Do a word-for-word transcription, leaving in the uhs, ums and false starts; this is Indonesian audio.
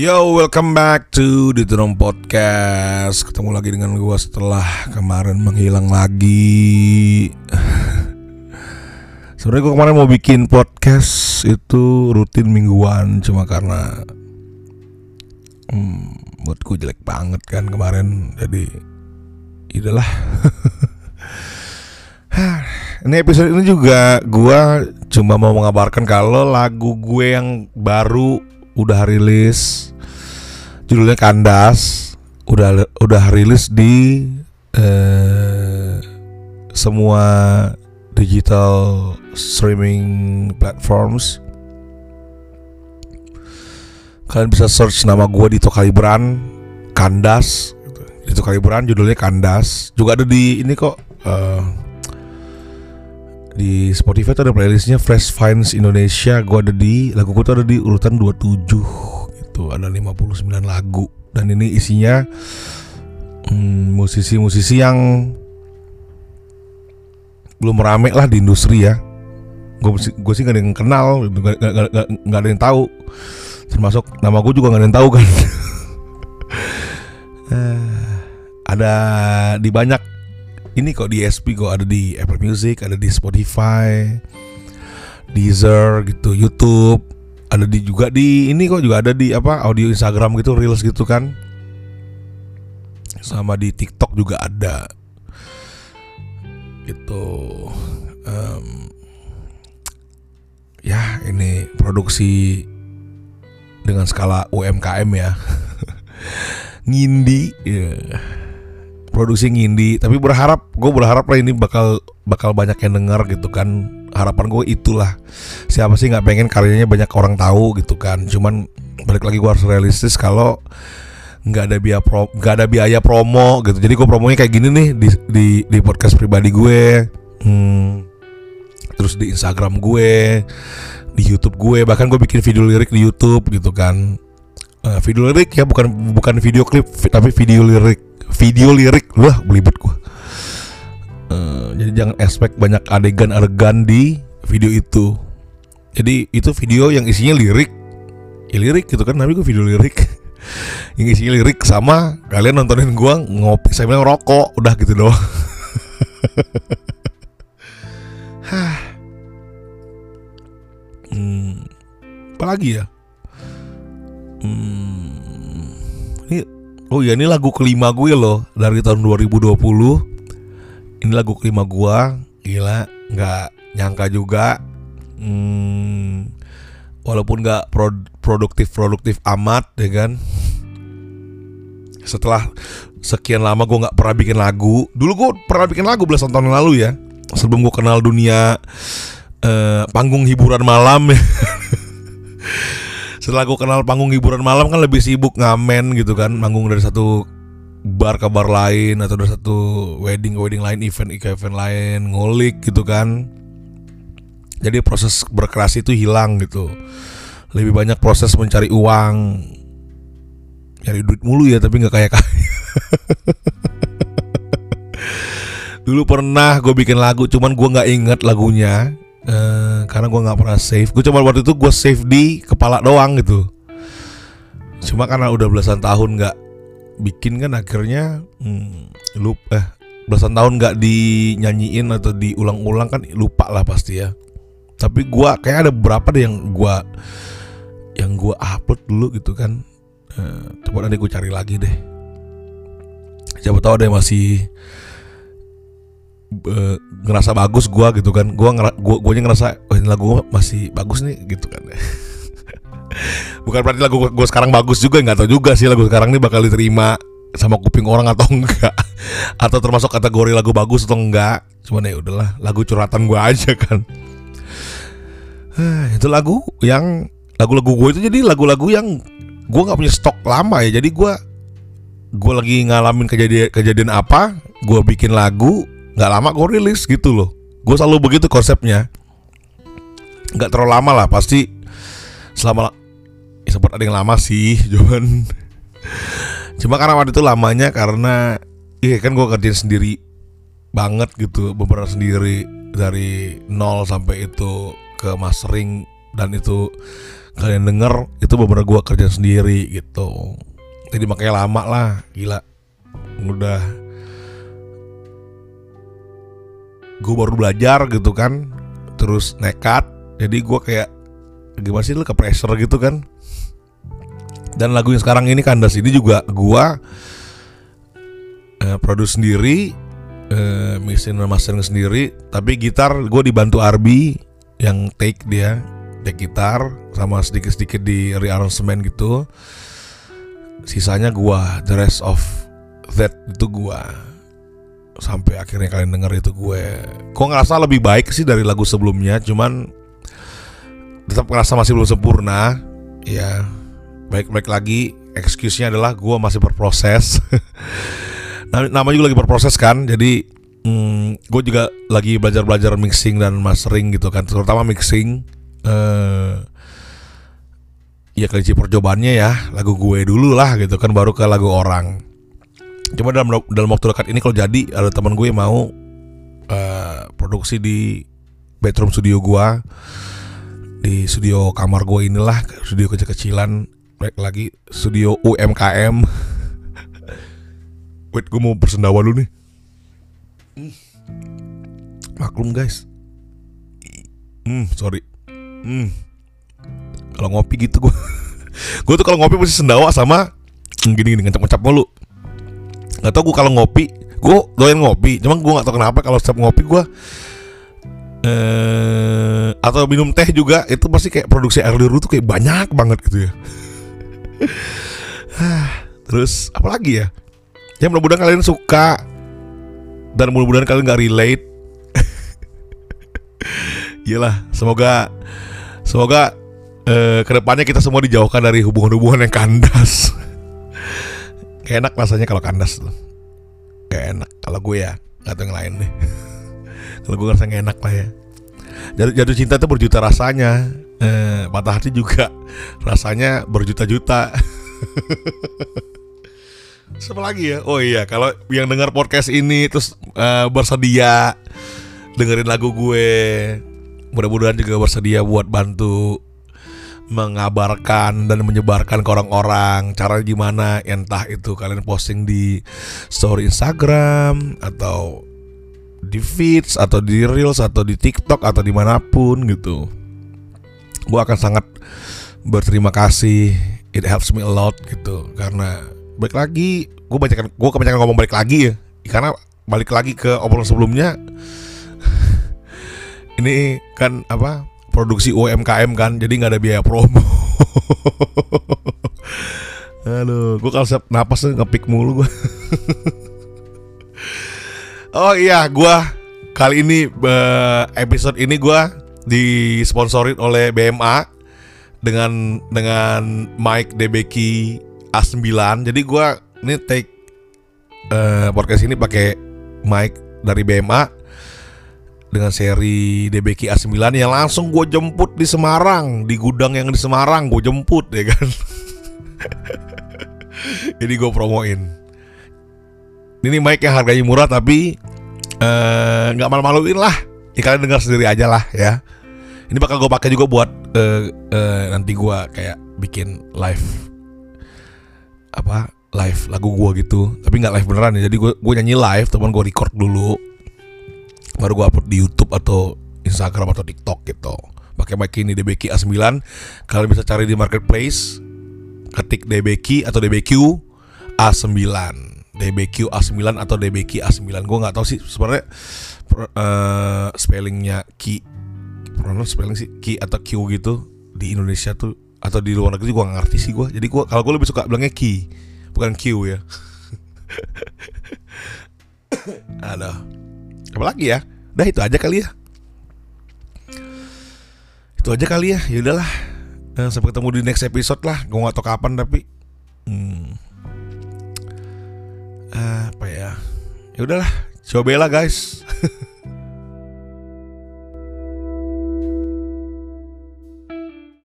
Yo, welcome back to Dito Podcast. Ketemu lagi dengan gue setelah kemarin menghilang lagi. Sebenarnya gue kemarin mau bikin podcast itu rutin mingguan, cuma karena hmm, buat gue jelek banget kan kemarin. Jadi, idalah. Ini episode ini juga gue cuma mau mengabarkan kalau lagu gue yang baru udah rilis, judulnya Kandas, udah udah rilis di eh, semua digital streaming platforms. Kalian bisa search nama gue Dito Kalibran, Kandas, Dito Kalibran, judulnya Kandas. Juga ada di ini kok, eh, di Spotify tuh ada playlistnya Fresh Finds Indonesia. Gue ada di lagu gue tuh ada di urutan dua puluh tujuh gitu, ada lima puluh sembilan lagu, dan ini isinya hmm, musisi-musisi yang belum rame lah di industri ya. Gue sih gak ada yang kenal, gak, gak, gak, gak ada yang tahu, termasuk nama gue juga gak ada yang tahu kan. Ada di banyak ini kok, di S P kok, ada di Apple Music, ada di Spotify, Deezer gitu, YouTube, ada di juga di ini kok, juga ada di apa audio Instagram gitu, Reels gitu kan, sama di TikTok juga ada gitu. Um, ya ini produksi dengan skala U M K M ya, ngindi. Yeah. Produksi ngindi, tapi berharap, gue berharap lah ini bakal bakal banyak yang denger gitu kan. Harapan gue itulah. Siapa sih nggak pengen karyanya banyak orang tahu gitu kan? Cuman balik lagi gue harus realistis kalau nggak ada biaya pro, nggak ada biaya promo gitu. Jadi gue promonya kayak gini nih di di, di podcast pribadi gue, hmm, terus di Instagram gue, di YouTube gue, bahkan gue bikin video lirik di YouTube gitu kan. Uh, video lirik ya, bukan bukan video klip, tapi video lirik. Video lirik, lah belibet gua. Uh, jadi jangan expect banyak adegan-adegan di video itu. Jadi itu video yang isinya lirik, ya lirik gitu kan, tapi gua video lirik. Yang isinya lirik sama kalian nontonin gua ngopi sambil ngerokok, udah gitu doang. hmm, apa lagi ya? Hmm, ini. Oh iya, ini lagu kelima gue loh dari tahun dua ribu dua puluh. Ini lagu kelima gue. Gila, gak nyangka juga. hmm, Walaupun gak pro- produktif-produktif amat ya kan. Setelah sekian lama gue gak pernah bikin lagu. Dulu gue pernah bikin lagu belasan tahun lalu ya, sebelum gue kenal dunia eh, panggung hiburan malam ya. Setelah gue kenal panggung hiburan malam kan lebih sibuk ngamen gitu kan, manggung dari satu bar ke bar lain, atau dari satu wedding ke wedding lain, event ke event lain, ngulik gitu kan. Jadi proses berkreasi itu hilang gitu. Lebih banyak proses mencari uang, nyari duit mulu ya, tapi gak kayak kaya. Dulu pernah gue bikin lagu, cuman gue gak inget lagunya. Uh, karena gue nggak pernah save, gue cuma waktu itu gue save di kepala doang gitu. Cuma karena udah belasan tahun nggak bikin kan, akhirnya hmm, lupa. Eh, belasan tahun nggak dinyanyiin atau diulang-ulang kan, lupa lah pasti ya. Tapi gue kayak ada beberapa deh yang gue yang gue upload dulu gitu kan. Uh, coba nanti gue cari lagi deh. Siapa tahu ada yang masih E, ngerasa bagus gua gitu kan. Gua ngera, gua guanya ngerasa oh, ini lagu gua masih bagus nih gitu kan. Bukan berarti lagu gua, gua sekarang bagus juga, enggak tahu juga sih lagu sekarang ini bakal diterima sama kuping orang atau enggak. Atau termasuk kategori lagu bagus atau enggak. Cuman ya udahlah, lagu curhatan gua aja kan. Itu lagu yang lagu-lagu gua itu jadi lagu-lagu yang gua enggak punya stok lama ya. Jadi gua gua lagi ngalamin kejadian kejadian apa, gua bikin lagu, gak lama gue rilis gitu loh. Gue selalu begitu konsepnya. Gak terlalu lama lah, pasti selama ya, sempat ada yang lama sih, cuman cuma karena waktu itu lamanya karena iya kan gue kerjain sendiri banget gitu, beberapa sendiri dari nol sampai itu ke mastering, dan itu kalian denger, itu bener-bener gue kerja sendiri gitu. Jadi makanya lama lah, gila. Udah gue baru belajar gitu kan, terus nekat. Jadi gue kayak gimana sih, lu ke pressure gitu kan. Dan lagu yang sekarang ini, Kandas ini juga gue eh, produce sendiri, eh, mixing dan mastering sendiri. Tapi gitar gue dibantu Arbi yang take dia, take gitar sama sedikit-sedikit di rearrangement gitu. Sisanya gue, the rest of that itu gue. Sampai akhirnya kalian denger itu gue, gue ngerasa lebih baik sih dari lagu sebelumnya, cuman tetap ngerasa masih belum sempurna. Ya, baik-baik lagi, excuse-nya adalah gue masih berproses. Namanya juga lagi berproses kan, jadi hmm, gue juga lagi belajar-belajar mixing dan mastering gitu kan, terutama mixing. Uh, ya kelinci percobaannya ya, lagu gue dulu lah gitu kan, baru ke lagu orang. Cuma dalam dalam waktu dekat ini kalau jadi, ada teman gue mau uh, produksi di bedroom studio gue, di studio kamar gue inilah, studio kecil-kecilan, lagi studio U M K M. Wait, gue mau bersendawa dulu nih. Maklum guys. Hmm, sorry. Hmm, kalau ngopi gitu gue, gue tuh kalau ngopi mesti sendawa sama gini-gini, ngecap-ngecap mulu. Gak tau gue kalau ngopi, gue doyan ngopi, cuman gue gak tau kenapa kalau setiap ngopi gue eh, atau minum teh juga, itu pasti kayak produksi air liur tuh kayak banyak banget gitu ya. Terus apalagi ya, ya mudah-mudahan kalian suka, dan mudah-mudahan kalian gak relate. Iyalah, semoga Semoga eh, kedepannya kita semua dijauhkan dari hubungan-hubungan yang kandas. Kayak enak rasanya kalau kandas tuh. Kayak enak kalau gue ya, gak tau yang lain deh. Kalau gue ngerasa gak enak lah ya. Jatuh, jatuh cinta itu berjuta rasanya, eh, patah hati juga rasanya berjuta-juta. Siapa lagi ya? Oh iya, kalau yang dengar podcast ini terus eh, bersedia dengerin lagu gue, mudah-mudahan juga bersedia buat bantu mengabarkan dan menyebarkan ke orang-orang. Caranya gimana? Entah itu kalian posting di story Instagram, atau di feeds, atau di reels, atau di TikTok, atau dimanapun gitu. Gue akan sangat berterima kasih. It helps me a lot gitu. Karena balik lagi, gue kebanyakan, gue kebanyakan ngomong balik lagi ya, karena balik lagi ke obrolan sebelumnya. Ini kan apa, produksi U M K M kan, jadi nggak ada biaya promo. Halo, gue kalau siap napas ngepik mulu gue. Oh iya, gue kali ini episode ini gue disponsorin oleh B M A dengan dengan mic D B Q A sembilan. Jadi gue ini take uh, podcast ini pakai mic dari B M A dengan seri D B Q A sembilan yang langsung gue jemput di Semarang, di gudang yang di Semarang gue jemput ya kan. Jadi gue promoin. Ini mic yang harganya murah tapi nggak uh, malu-maluin lah. Ya, kalian dengar sendiri aja lah ya. Ini bakal gue pakai juga buat uh, uh, nanti gue kayak bikin live apa live lagu gue gitu. Tapi nggak live beneran ya. Jadi gue gue nyanyi live, teman gue record dulu, baru gue upload di YouTube atau Instagram atau TikTok gitu. Pakai mic ini D B Q A sembilan. Kalian bisa cari di marketplace, ketik D B Q atau D B Q A sembilan, D B Q A sembilan atau D B Q A sembilan. Gue nggak tahu sih sebenarnya uh, spellingnya Ki, pronounce spelling sih Ki atau Q gitu di Indonesia tuh, atau di luar negeri gue nggak ngerti sih gue. Jadi gue kalau gue lebih suka bilangnya Ki, bukan Q ya. Aduh. Apalagi ya, udah itu aja kali ya. Itu aja kali ya, ya udahlah. Sampai ketemu di next episode lah. Gue nggak tahu kapan tapi, hmm. apa ya? Ya udahlah, cobalah guys.